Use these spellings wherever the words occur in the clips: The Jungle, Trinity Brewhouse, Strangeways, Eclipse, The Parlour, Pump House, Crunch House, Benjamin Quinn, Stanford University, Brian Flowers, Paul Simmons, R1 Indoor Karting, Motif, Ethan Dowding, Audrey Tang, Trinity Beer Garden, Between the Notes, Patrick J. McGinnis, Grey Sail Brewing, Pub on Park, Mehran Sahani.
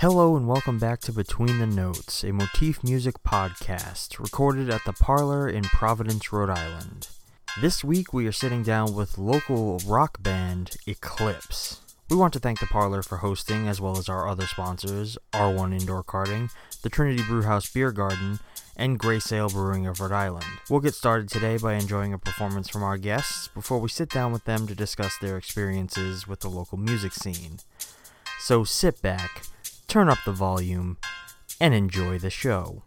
Hello and welcome back to Between the Notes, a Motif music podcast recorded at The Parlour in Providence, Rhode Island. This week we are sitting down with local rock band Eclipse. We want to thank The Parlour for hosting, as well as our other sponsors, R1 Indoor Karting, the Trinity Brewhouse Beer Garden, and Grey Sail Brewing of Rhode Island. We'll get started today by enjoying a performance from our guests before we sit down with them to discuss their experiences with the local music scene. So sit back, turn up the volume, and enjoy the show.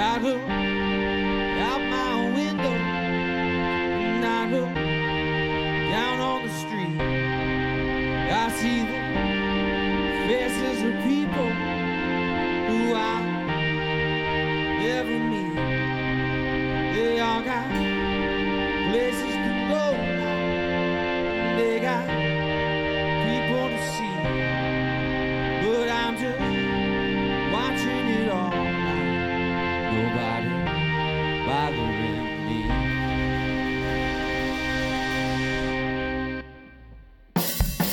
I look out my window and I look down on the street. I see the faces of people who I never meet. They all got places to go, and they got people to see, but I'm just watching it all. Nobody bothering me.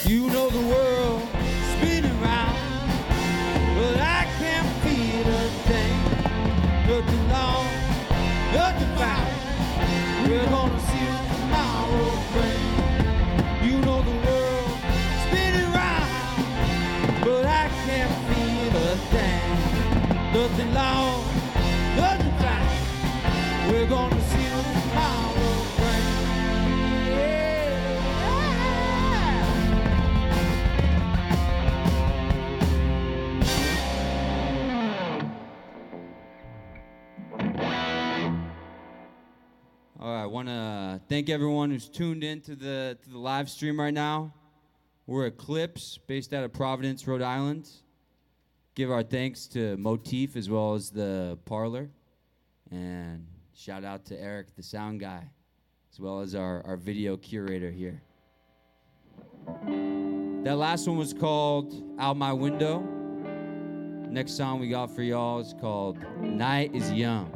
You know the world spinning round, but I can't feel a thing. Nothing long, nothing foul. We're gonna see tomorrow rain. You know the world spinning round, but I can't feel a thing. Nothing long. We're gonna see the tomorrow rain. Yeah. All right, I wanna thank everyone who's tuned in to the live stream right now. We're Eclipse, based out of Providence, Rhode Island. Give our thanks to Motif as well as The Parlour. And shout out to Eric, the sound guy, as well as our video curator here. That last one was called Out My Window. Next song we got for y'all is called Night Is Young.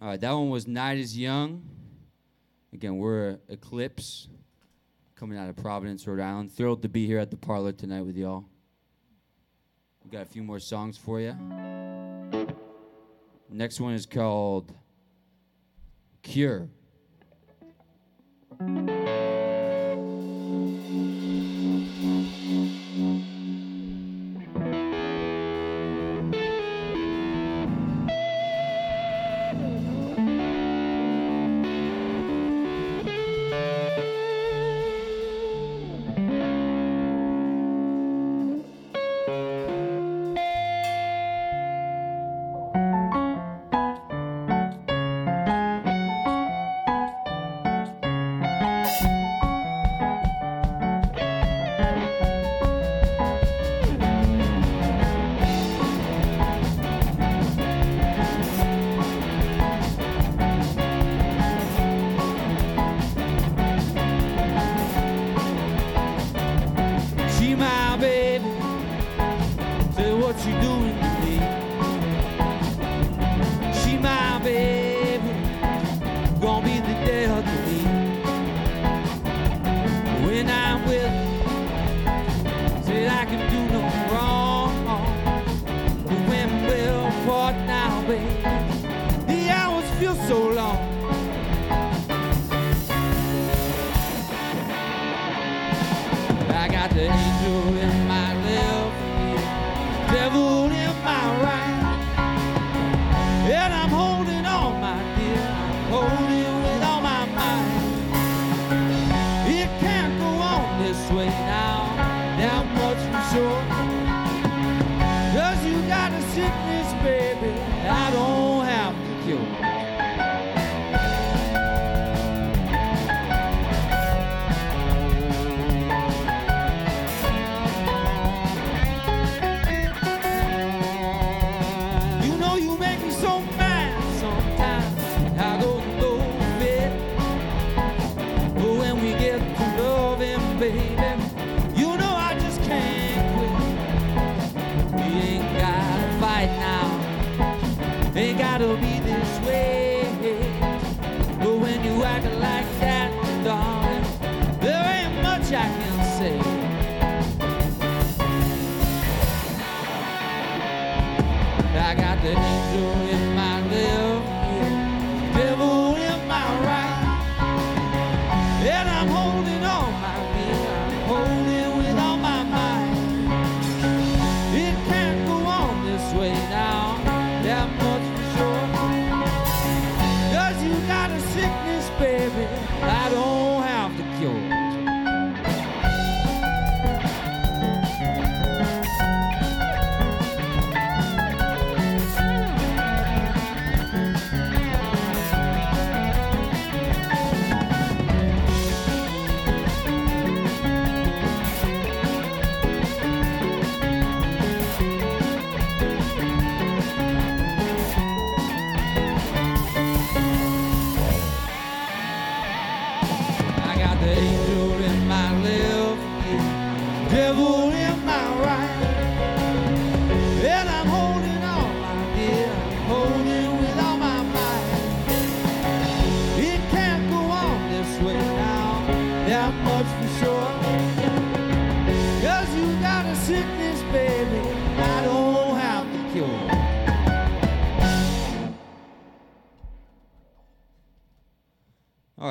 That one was Night is Young. Again, we're Eclipse, coming out of Providence, Rhode Island. Thrilled to be here at the Parlour tonight with y'all. We got a few more songs for you. Next one is called Cure.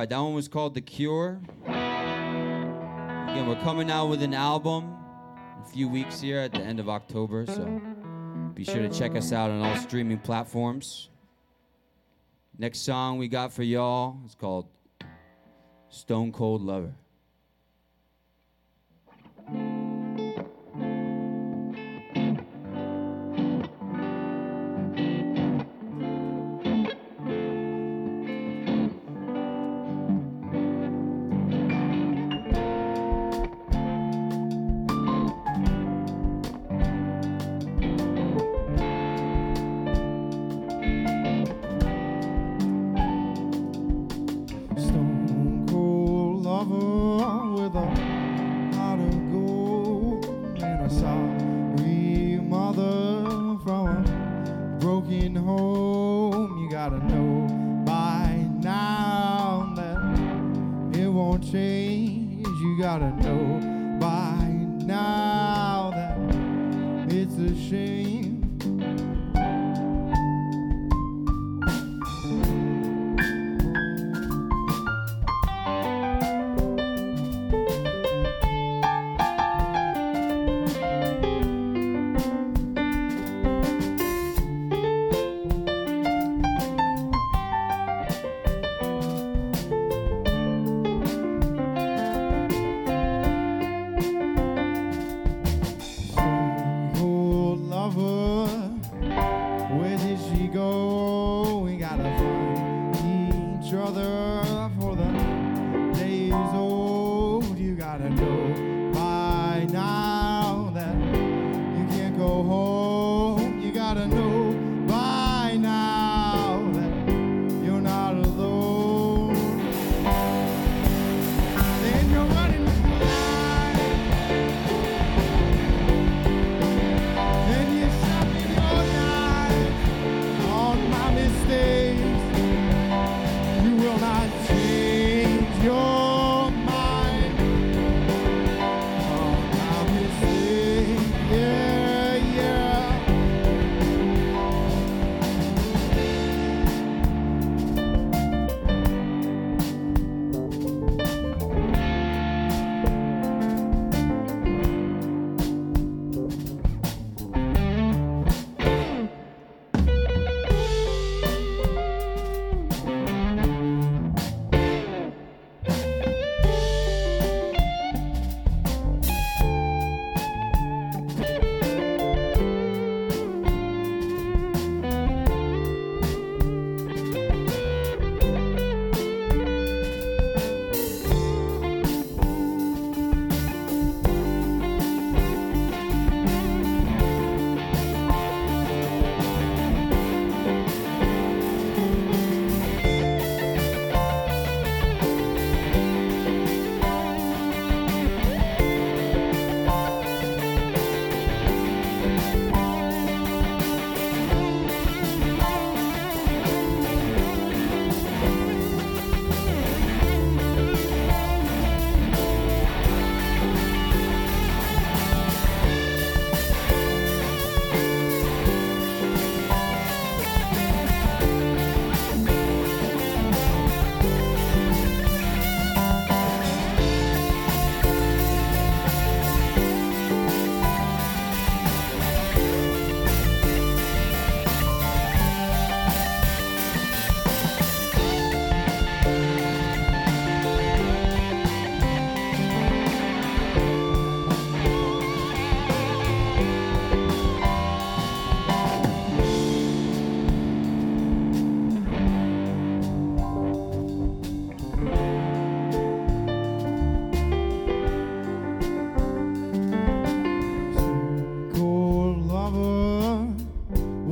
That one was called The Cure. Again, we're coming out with an album in a few weeks here at the end of October, so be sure to check us out on all streaming platforms. Next song we got for y'all is called Stone Cold Lover. Home, you gotta know gotta know by now that it's a shame.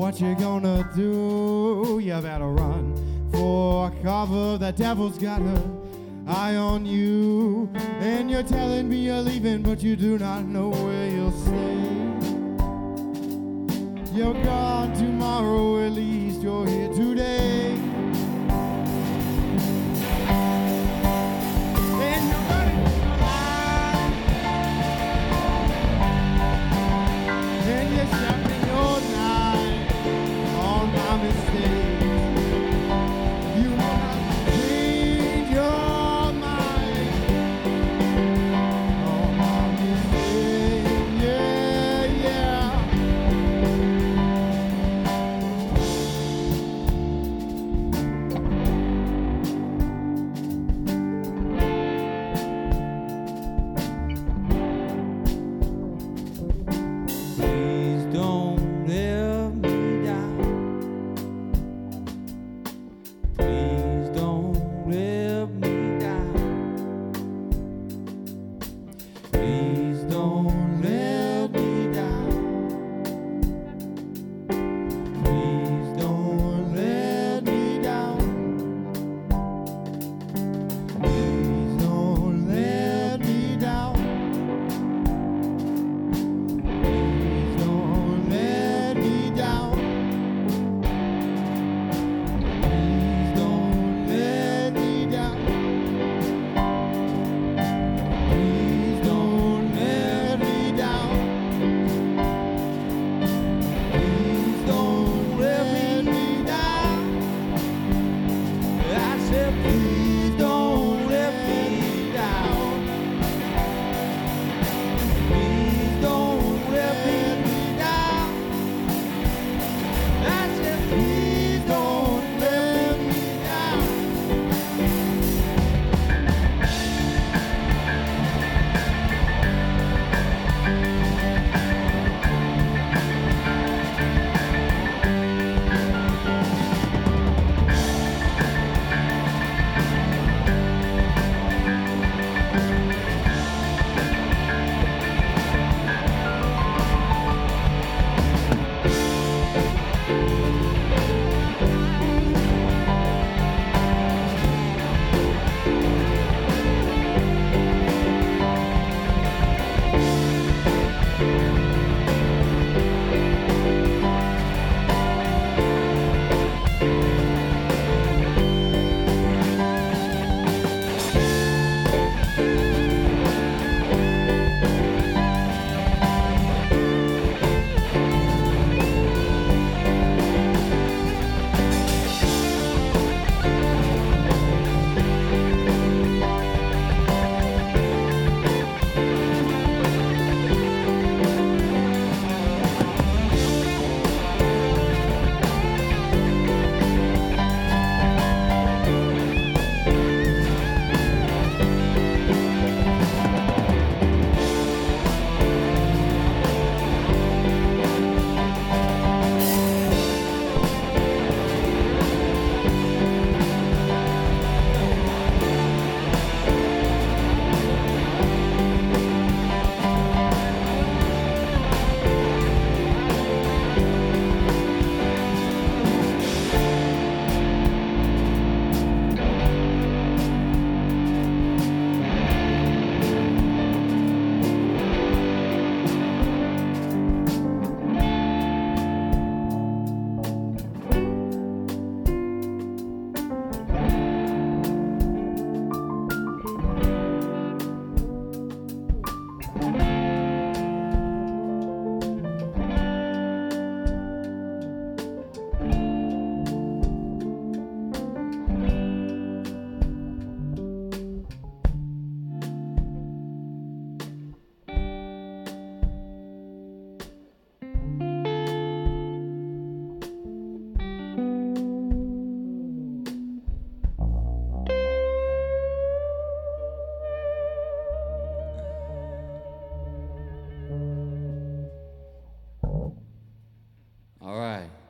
What you gonna do? You better run for cover. The devil's got an eye on you. And you're telling me you're leaving, but you do not know where you'll stay. You're gone tomorrow, at least you're here today.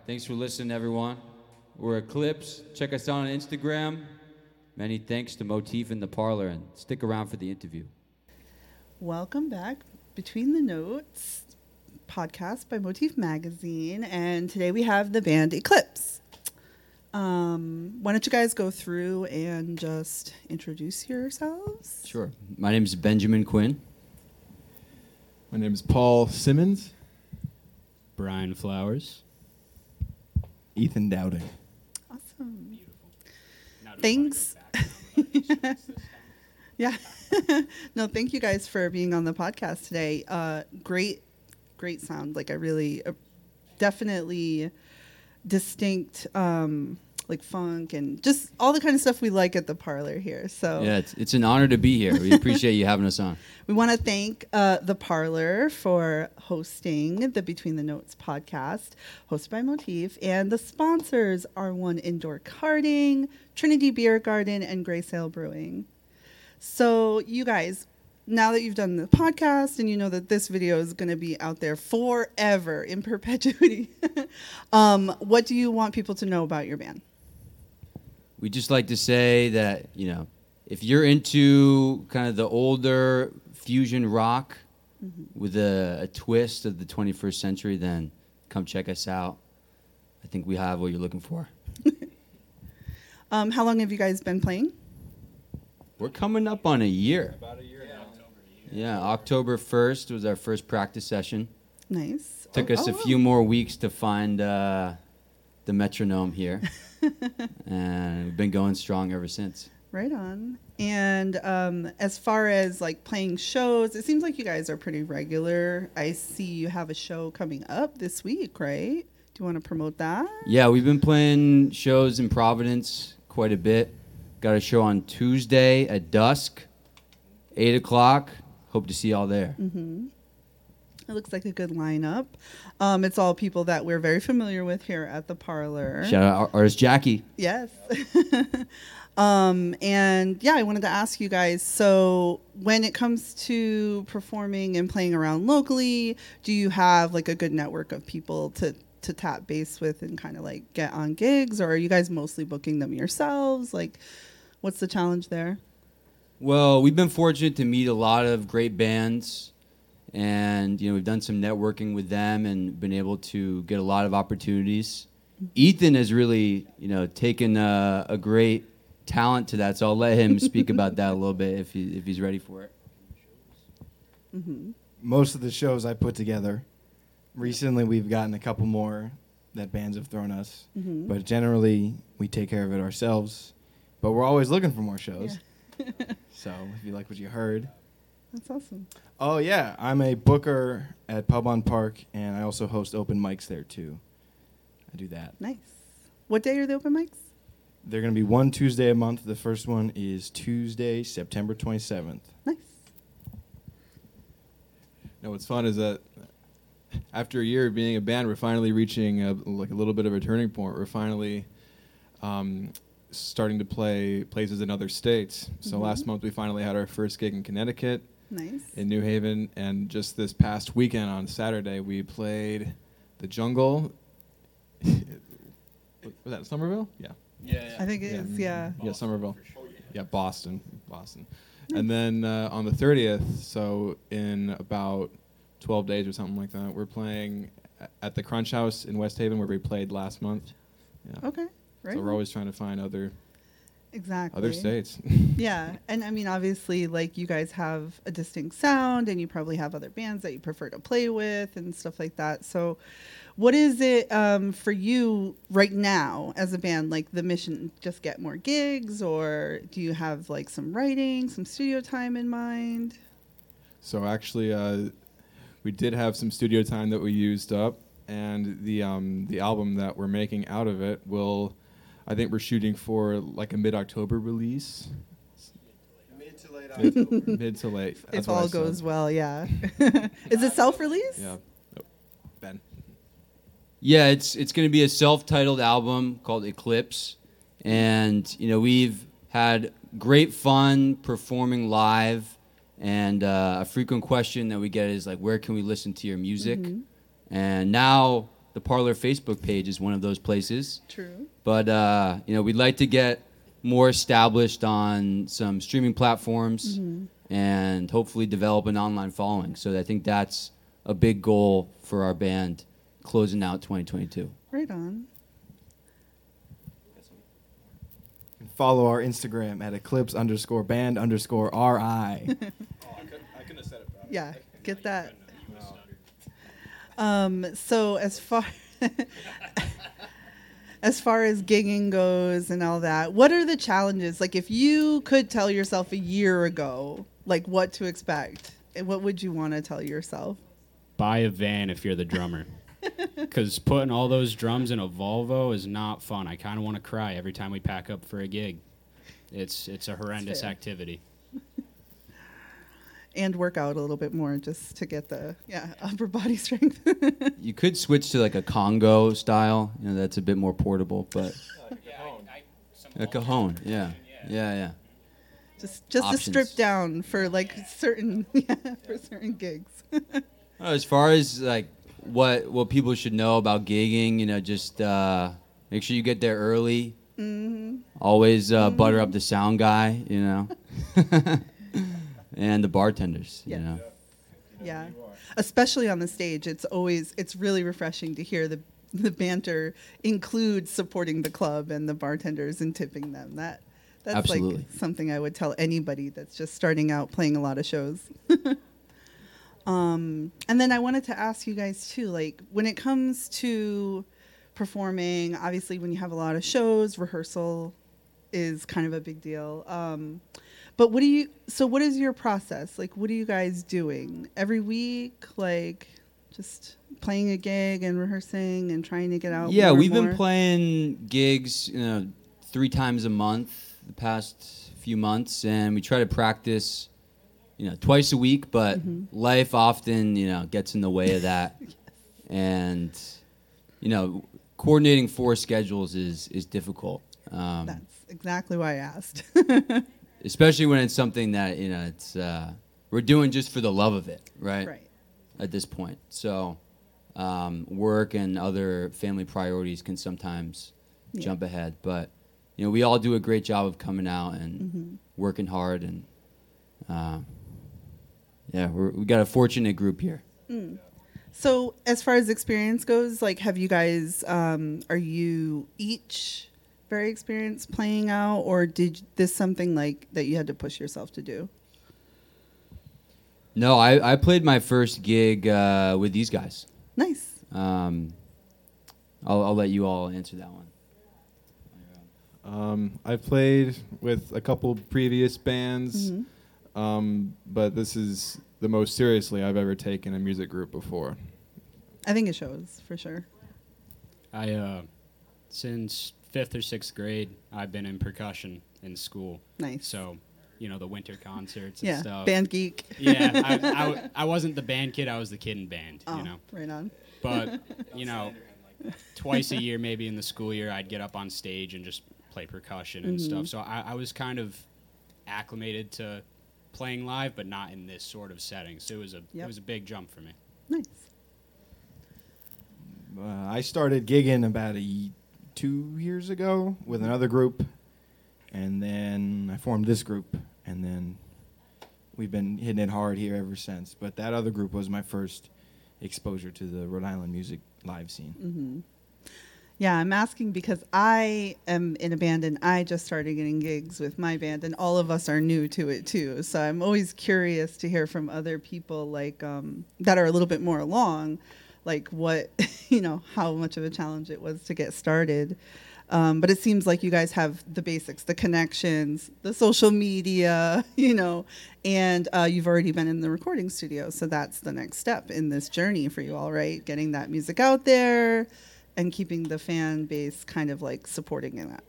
Thanks for listening, everyone. We're Eclipse. Check us out on Instagram. Many thanks to Motif and The Parlour, and stick around for the interview. Welcome back. Between the Notes podcast by Motif Magazine, and today we have the band Eclipse. Why don't you guys go through and just introduce yourselves? Sure. My name is Benjamin Quinn. My name is Paul Simmons. Brian Flowers. Ethan Dowding. Awesome. Beautiful. Thanks. Yeah. No, thank you guys for being on the podcast today. Great sound. Like, I really definitely distinct, like funk and just all the kind of stuff we like at the Parlour here. So yeah, it's an honor to be here. We appreciate you having us on. We want to thank the Parlour for hosting the Between the Notes podcast, hosted by Motif, and the sponsors R1 Indoor Karting, Trinity Beer Garden, and Grey Sail Brewing. So you guys, now that you've done the podcast and you know that this video is going to be out there forever in perpetuity, what do you want people to know about your band? We just like to say that, you know, if you're into kind of the older fusion rock with a twist of the 21st century, then come check us out. I think we have what you're looking for. How long have you guys been playing? We're coming up on a year. About a year now. Yeah, October 1st was our first practice session. Nice. Took us a few more weeks to find the metronome here. And we've been going strong ever since. Right on. And as far as like playing shows, it seems like you guys are pretty regular. I see you have a show coming up this week, right? Do you want to promote that? Yeah, we've been playing shows in Providence quite a bit. Got a show on Tuesday at dusk, 8 o'clock. Hope to see y'all there. Mm-hmm. It looks like a good lineup. It's all people that we're very familiar with here at the Parlour. Shout out artist Jackie. Yes. And yeah, I wanted to ask you guys, so when it comes to performing and playing around locally, do you have like a good network of people to tap base with and kind of like get on gigs, or are you guys mostly booking them yourselves? Like, what's the challenge there? Well, we've been fortunate to meet a lot of great bands, and you know, we've done some networking with them and been able to get a lot of opportunities. Ethan has really, you know, taken a great talent to that, so I'll let him speak about that a little bit if he's ready for it. Mm-hmm. Most of the shows I put together. Recently, we've gotten a couple more that bands have thrown us, but generally, we take care of it ourselves. But we're always looking for more shows, yeah. So if you like what you heard. That's awesome. Oh, yeah. I'm a booker at Pub on Park, and I also host open mics there, too. I do that. Nice. What day are the open mics? They're going to be one Tuesday a month. The first one is Tuesday, September 27th. Nice. No, what's fun is that after a year of being a band, we're finally reaching a little bit of a turning point. We're finally starting to play places in other states. So last month we finally had our first gig in Connecticut, nice, in New Haven, and just this past weekend on Saturday we played The Jungle. Was that Somerville? Yeah. Yeah. I think it is. Yeah. Boston, yeah, Somerville. Sure. Oh, yeah. Yeah, Boston. Nice. And then on the 30th, so in about 12 days or something like that, we're playing at the Crunch House in West Haven where we played last month. Yeah. Okay, right. So we're always trying to find other states. Yeah, and I mean, obviously, like, you guys have a distinct sound, and you probably have other bands that you prefer to play with and stuff like that. So what is it for you right now as a band, like the mission, just get more gigs, or do you have like some writing, some studio time in mind? So actually, we did have some studio time that we used up, and the album that we're making out of it we're shooting for like a mid-October release. Mid to late October. Mid to late. If all goes well, yeah. Is it self-release? Yeah. Oh, Ben. Yeah, it's going to be a self-titled album called Eclipse, and you know, we've had great fun performing live. And a frequent question that we get is like, where can we listen to your music? Mm-hmm. And now The Parlour Facebook page is one of those places. True. But, you know, we'd like to get more established on some streaming platforms and hopefully develop an online following. So I think that's a big goal for our band closing out 2022. Right on. Follow our Instagram at Eclipse_band_RI. Oh, I couldn't have said it better. Yeah, get that. So as far as far as gigging goes and all that, what are the challenges? Like, if you could tell yourself a year ago, like, what to expect, what would you want to tell yourself? Buy a van if you're the drummer. Because putting all those drums in a Volvo is not fun. I kind of want to cry every time we pack up for a gig. It's a horrendous activity. And work out a little bit more just to get the upper body strength. You could switch to like a Congo style. You know, that's a bit more portable, but a Cajon. Yeah. Just to strip down for like certain gigs. As far as like what people should know about gigging, you know, just make sure you get there early. Mm-hmm. Always butter up the sound guy, you know, and the bartenders, you know. Yeah, especially on the stage, it's really refreshing to hear the banter include supporting the club and the bartenders and tipping them. That's absolutely like something I would tell anybody that's just starting out playing a lot of shows. And then I wanted to ask you guys too, like, when it comes to performing, obviously when you have a lot of shows, rehearsal is kind of a big deal. But what is your process? Like, what are you guys doing every week? Like, just playing a gig and rehearsing and trying to get out? Yeah, we've been playing gigs, you know, 3 times a month the past few months, and we try to practice, you know, twice a week, but life often, you know, gets in the way of that. And, you know, coordinating 4 schedules is difficult. That's exactly why I asked. Especially when it's something that, you know, it's we're doing just for the love of it, right? Right. At this point. So work and other family priorities can sometimes jump ahead. But, you know, we all do a great job of coming out and working hard and... we got a fortunate group here. Mm. So as far as experience goes, like, have you guys, are you each very experienced playing out, or did this something like that you had to push yourself to do? No, I played my first gig with these guys. Nice. I'll let you all answer that one. I've played with a couple previous bands. Mm-hmm. But this is the most seriously I've ever taken a music group before. I think it shows, for sure. I, since 5th or 6th grade, I've been in percussion in school. Nice. So, you know, the winter concerts and stuff. Yeah, band geek. Yeah, I wasn't the band kid, I was the kid in band, you know. Right on. But, you know, twice a year, maybe in the school year, I'd get up on stage and just play percussion and stuff. So I was kind of acclimated to... playing live, but not in this sort of setting. So it was a big jump for me. Nice. I started gigging about 2 years ago with another group, and then I formed this group, and then we've been hitting it hard here ever since. But that other group was my first exposure to the Rhode Island music live scene. Mm-hmm. Yeah, I'm asking because I am in a band and I just started getting gigs with my band, and all of us are new to it too. So I'm always curious to hear from other people, like, that are a little bit more along, like what, you know, how much of a challenge it was to get started. But it seems like you guys have the basics, the connections, the social media, you know, and you've already been in the recording studio. So that's the next step in this journey for you all, right? Getting that music out there. And keeping the fan base kind of like supporting in that.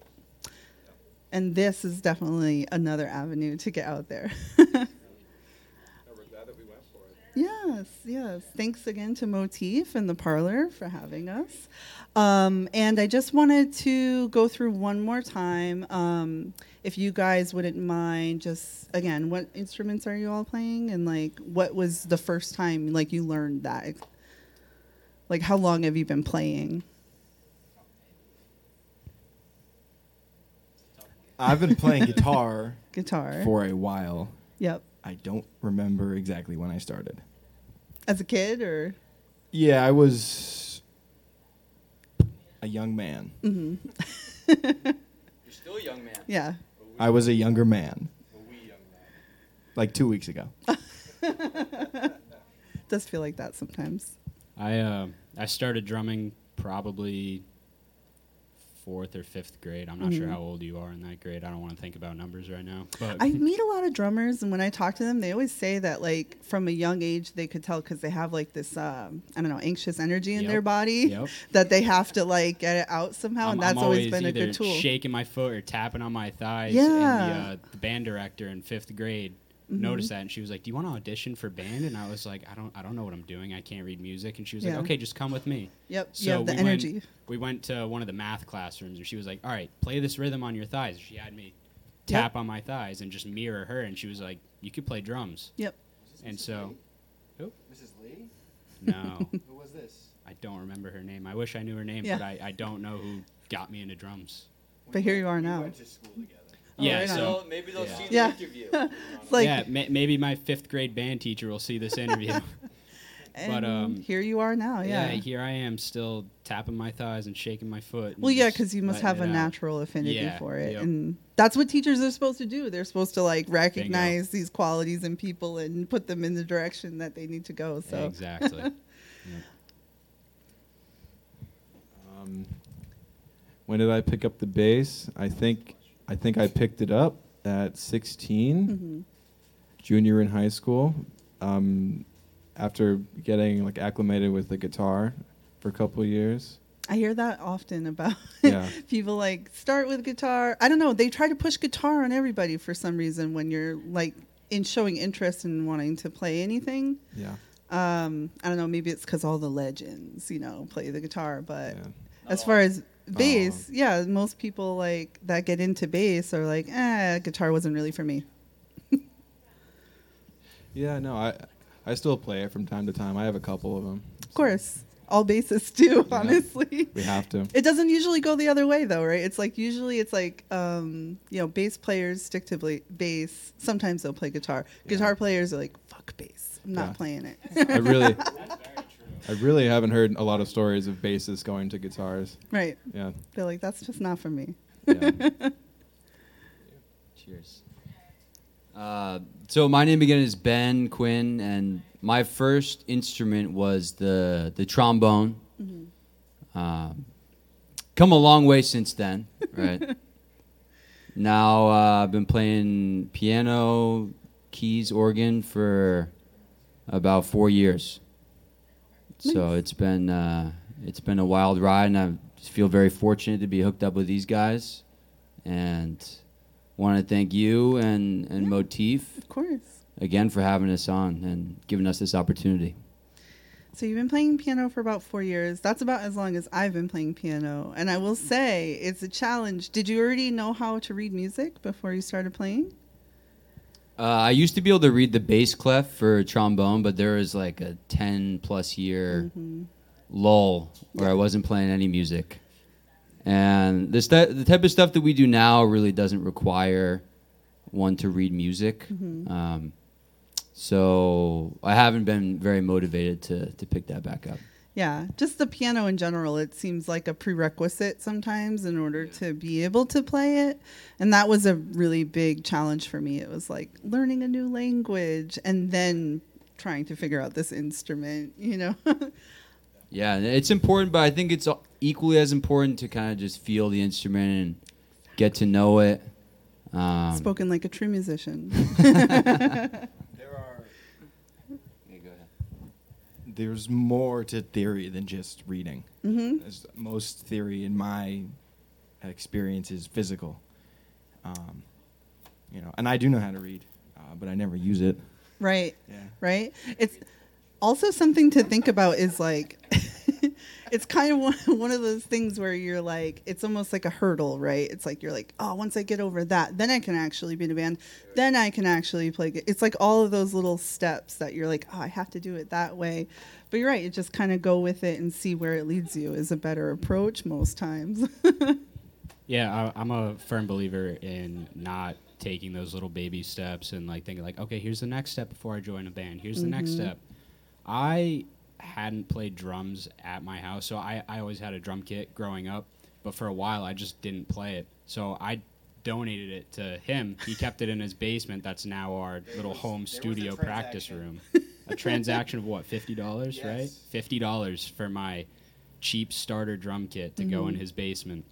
And this is definitely another avenue to get out there. We're glad that we went for it. Yes. Thanks again to Motif and The Parlour for having us. And I just wanted to go through one more time. If you guys wouldn't mind, just again, what instruments are you all playing? And like, what was the first time like you learned that? Like, how long have you been playing? I've been playing guitar for a while. Yep. I don't remember exactly when I started. As a kid, or? Yeah, I was a young man. Mm-hmm. You're still a young man. Yeah. I was a younger man. A wee young man. Like 2 weeks ago. Does feel like that sometimes. I started drumming probably 4th or 5th grade. I'm not sure how old you are in that grade. I don't want to think about numbers right now. But I meet a lot of drummers, and when I talk to them, they always say that, like, from a young age, they could tell because they have, like, this, I don't know, anxious energy in their body that they have to, like, get it out somehow, and that's always been a good tool. I'm shaking my foot or tapping on my thighs. Yeah. And the band director in 5th grade noticed that, and she was like, "Do you want to audition for band?" And I was like, I don't know what I'm doing. I can't read music." And she was like, "Okay, just come with me." Yep. So you have the energy. We went to one of the math classrooms, and she was like, "All right, play this rhythm on your thighs." She had me tap on my thighs and just mirror her, and she was like, "You could play drums." Yep. And Mrs. so, Lee? Who? Mrs. Lee? No. Who was this? I don't remember her name. I wish I knew her name, but I don't know who got me into drums. But here you are now. We went to school together. Yeah, right, so maybe they'll see the interview. It's like maybe my 5th grade band teacher will see this interview. But here you are now, here I am, still tapping my thighs and shaking my foot. Well, yeah, because you must have a natural affinity for it, and that's what teachers are supposed to do. They're supposed to, like, recognize these qualities in people and put them in the direction that they need to go. So exactly. When did I pick up the bass? I think I picked it up at 16, junior in high school, after getting, like, acclimated with the guitar for a couple years. I hear that often about people, like, start with guitar. I don't know. They try to push guitar on everybody for some reason when you're, like, in showing interest in wanting to play anything. Yeah. I don't know. Maybe it's because all the legends, you know, play the guitar. But as far as bass, most people, like, that get into bass are like, guitar wasn't really for me. I still play it from time to time. I have a couple of them. Of course. All bassists do, honestly. We have to. It doesn't usually go the other way, though, right? It's like, usually it's like, you know, bass players stick to bass. Sometimes they'll play guitar. Guitar players are like, fuck bass. I'm not playing it. I really haven't heard a lot of stories of bassists going to guitars. Right. Yeah. They're like, that's just not for me. Yeah. Cheers. So my name again is Ben Quinn, and my first instrument was the trombone. Mm-hmm. Come a long way since then, right? Now I've been playing piano, keys, organ for about 4 years. So it's been a wild ride, and I feel very fortunate to be hooked up with these guys, and want to thank you and Motif, of course, again for having us on and giving us this opportunity. So you've been playing piano for about 4 years. That's about as long as I've been playing piano, and I will say it's a challenge. Did you already know how to read music before you started playing? I used to be able to read the bass clef for trombone, but there was like a 10-plus year lull where I wasn't playing any music. And the type of stuff that we do now really doesn't require one to read music. Mm-hmm. So I haven't been very motivated to pick that back up. Yeah, just the piano in general, it seems like a prerequisite sometimes in order to be able to play it. And that was a really big challenge for me. It was like learning a new language and then trying to figure out this instrument, you know? Yeah, it's important, but I think it's equally as important to kind of just feel the instrument and get to know it. Spoken like a true musician. There's more to theory than just reading. Mm-hmm. Most theory in my experience is physical. You know, and I do know how to read, but I never use it. Right. Yeah. Right. It's also something to think about is like it's kind of one of those things where you're like, it's almost like a hurdle, right? It's like, you're like, oh, once I get over that, then I can actually be in a band. Then I can actually play. It's like all of those little steps that you're like, oh, I have to do it that way. But you're right. You just kind of go with it and see where it leads you is a better approach most times. Yeah, I'm a firm believer in not taking those little baby steps and like thinking like, okay, here's the next step before I join a band. Here's the next step. I hadn't played drums at my house, so I always had a drum kit growing up, but for a while I just didn't play it. So I donated it to him. He kept it in his basement. That's now our little home studio practice room. A transaction of what, $50, yes. Right? $50 for my cheap starter drum kit to go in his basement.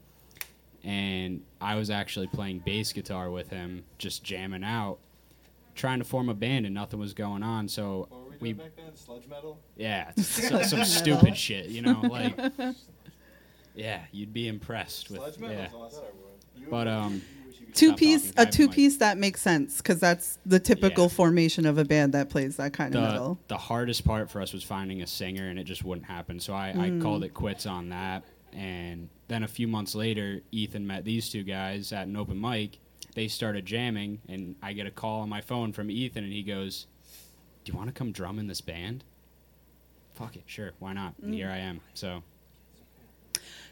And I was actually playing bass guitar with him, just jamming out, trying to form a band, and nothing was going on. So we back then, sludge metal. Yeah, some stupid shit, you know. Like, yeah, you'd be impressed with. Sludge metal is awesome. But two piece that makes sense because that's the typical formation of a band that plays that kind of metal. The hardest part for us was finding a singer, and it just wouldn't happen. So I called it quits on that. And then a few months later, Ethan met these two guys at an open mic. They started jamming, and I get a call on my phone from Ethan, and he goes, "Do you want to come drum in this band?" Fuck it, sure, why not? And here I am. So,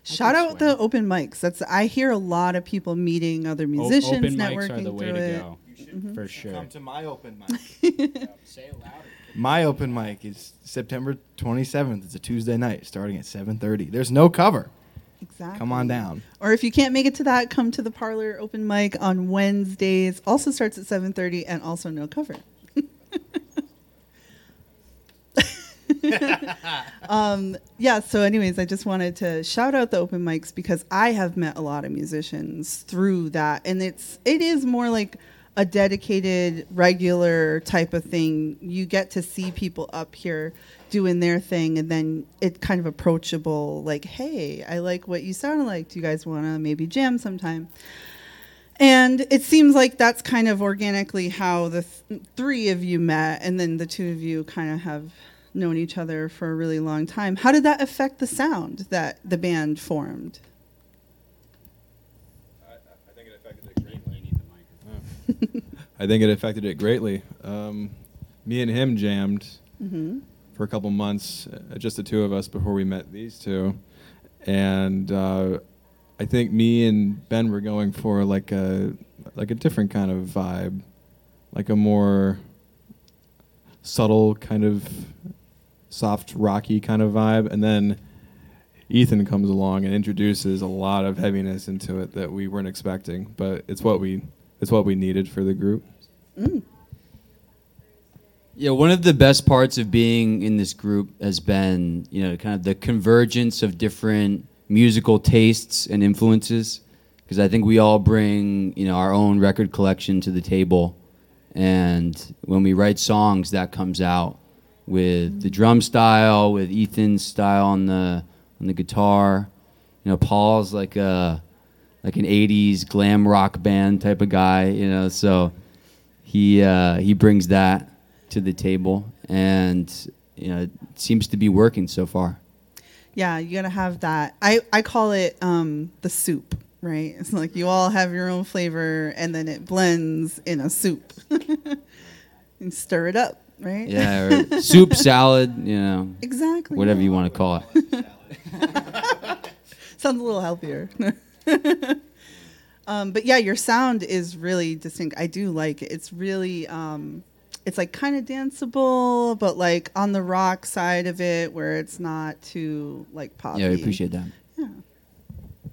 shout out the open mics. That's I hear a lot of people meeting other musicians, open networking mics are the way to go. You should for sure. Come to my open mic. Say it louder. My open mic is September 27th. It's a Tuesday night starting at 7:30. There's no cover. Exactly. Come on down. Or if you can't make it to that, come to the Parlour open mic on Wednesdays. Also starts at 7:30 and also no cover. So anyways, I just wanted to shout out the open mics because I have met a lot of musicians through that. And it is more like a dedicated, regular type of thing. You get to see people up here doing their thing, and then it's kind of approachable, like, hey, I like what you sound like. Do you guys want to maybe jam sometime? And it seems like that's kind of organically how the three of you met, and then the two of you kind of have known each other for a really long time. How did that affect the sound that the band formed? I think it affected it greatly. Me and him jammed for a couple months, just the two of us before we met these two. And I think me and Ben were going for like a different kind of vibe, like a more subtle kind of soft, rocky kind of vibe. And then Ethan comes along and introduces a lot of heaviness into it that we weren't expecting, but it's what we needed for the group. Yeah, one of the best parts of being in this group has been, you know, kind of the convergence of different musical tastes and influences, because I think we all bring, you know, our own record collection to the table, and when we write songs, that comes out with the drum style, with Ethan's style on the guitar. You know, Paul's like an 80s glam rock band type of guy, you know, so he brings that to the table, and, you know, it seems to be working so far. Yeah, you gotta have that. I call it the soup, right? It's like you all have your own flavor, and then it blends in a soup. And stir it up, right? Yeah, or soup, salad, you know. Exactly. Whatever you want to call it. Sounds a little healthier. But yeah, your sound is really distinct. I do like it. It's really, it's like kind of danceable, but like on the rock side of it, where it's not too like poppy. Yeah, I appreciate that. Yeah.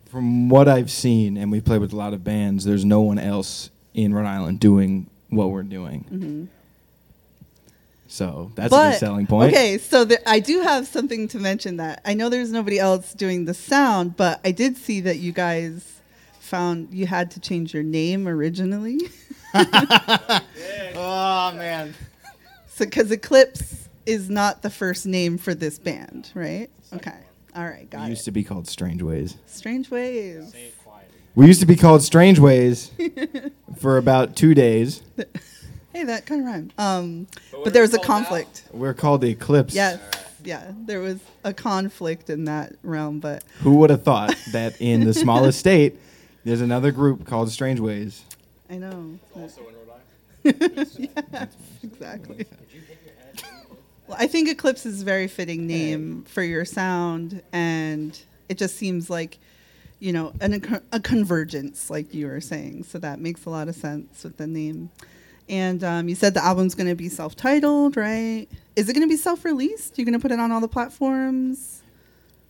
From what I've seen, and we play with a lot of bands, there's no one else in Rhode Island doing what we're doing. Mm-hmm. So that's a good selling point. Okay, so I do have something to mention that. I know there's nobody else doing the sound, but I did see that you guys found you had to change your name originally. Oh, man. So because Eclipse is not the first name for this band, right? Okay. All right, got it. We used to be called Strangeways. Strangeways. Say it quietly. We used to be called Strangeways for about 2 days. Hey, that kind of rhymed. But there was a conflict. We're called the Eclipse. Yes. yeah, there was a conflict in that realm. But who would have thought that in the smallest state, there's another group called Strangeways. I know. It's also in Rhode Island. Yeah, exactly. Well, I think Eclipse is a very fitting name for your sound, and it just seems like, you know, a convergence, like you were saying. So that makes a lot of sense with the name. And you said the album's going to be self-titled, right? Is it going to be self-released? You're going to put it on all the platforms?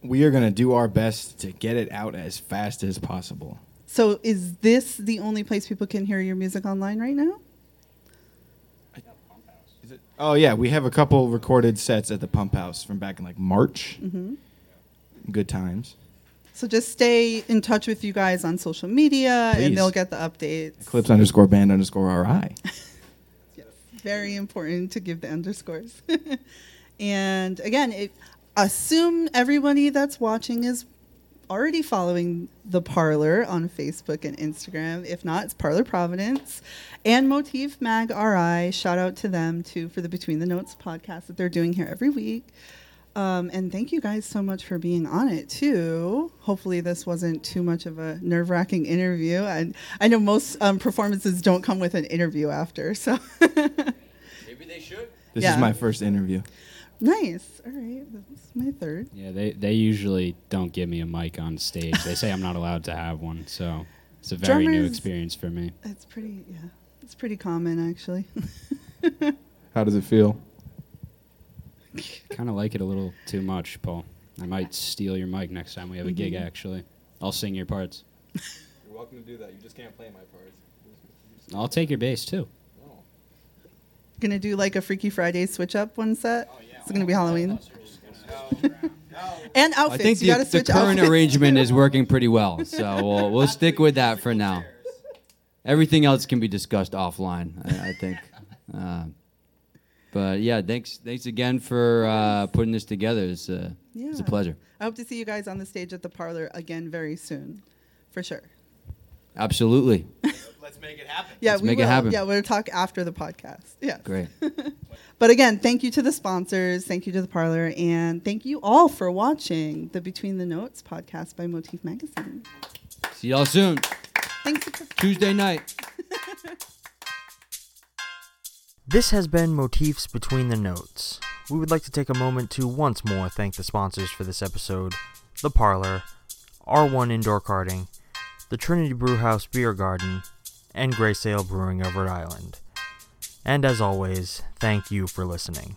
We are going to do our best to get it out as fast as possible. So is this the only place people can hear your music online right now? Oh, yeah. We have a couple recorded sets at the Pump House from back in, like, March. Mm-hmm. Good times. So just stay in touch with you guys on social media, please, and they'll get the updates. Eclipse_band_RI. Very important to give the underscores. And again, assume everybody that's watching is already following The Parlour on Facebook and Instagram. If not, it's Parlour Providence. And Motif Mag RI, shout out to them, too, for the Between the Notes podcast that they're doing here every week. And thank you guys so much for being on it, too. Hopefully this wasn't too much of a nerve-wracking interview. And I know most performances don't come with an interview after, so. Maybe they should. This is my first interview. Nice. All right. This is my third. Yeah, they usually don't give me a mic on stage. They say I'm not allowed to have one, so it's a very new experience for me. It's pretty common, actually. How does it feel? Kind of like it a little too much, Paul. I might steal your mic next time we have a gig, actually. I'll sing your parts. You're welcome to do that. You just can't play my parts. I'll take your bass, too. Oh. Going to do like a Freaky Friday switch-up one set? Oh, yeah. It's going to be Halloween. And outfits. I think the current arrangement is working pretty well, so we'll stick with that for now. Everything else can be discussed offline, I think. But, yeah, thanks again for putting this together. It's a pleasure. I hope to see you guys on the stage at the Parlour again very soon, for sure. Absolutely. Let's make it happen. Yeah, Let's make it happen. Yeah, we'll talk after the podcast. Yeah. Great. But, again, thank you to the sponsors. Thank you to the Parlour. And thank you all for watching the Between the Notes podcast by Motif Magazine. See y'all soon. Thanks. Tuesday night. This has been Motif's Between the Notes. We would like to take a moment to once more thank the sponsors for this episode: The Parlour, R1 Indoor Karting, the Trinity Brewhouse Beer Garden, and Grey Sail Brewing of Rhode Island. And as always, thank you for listening.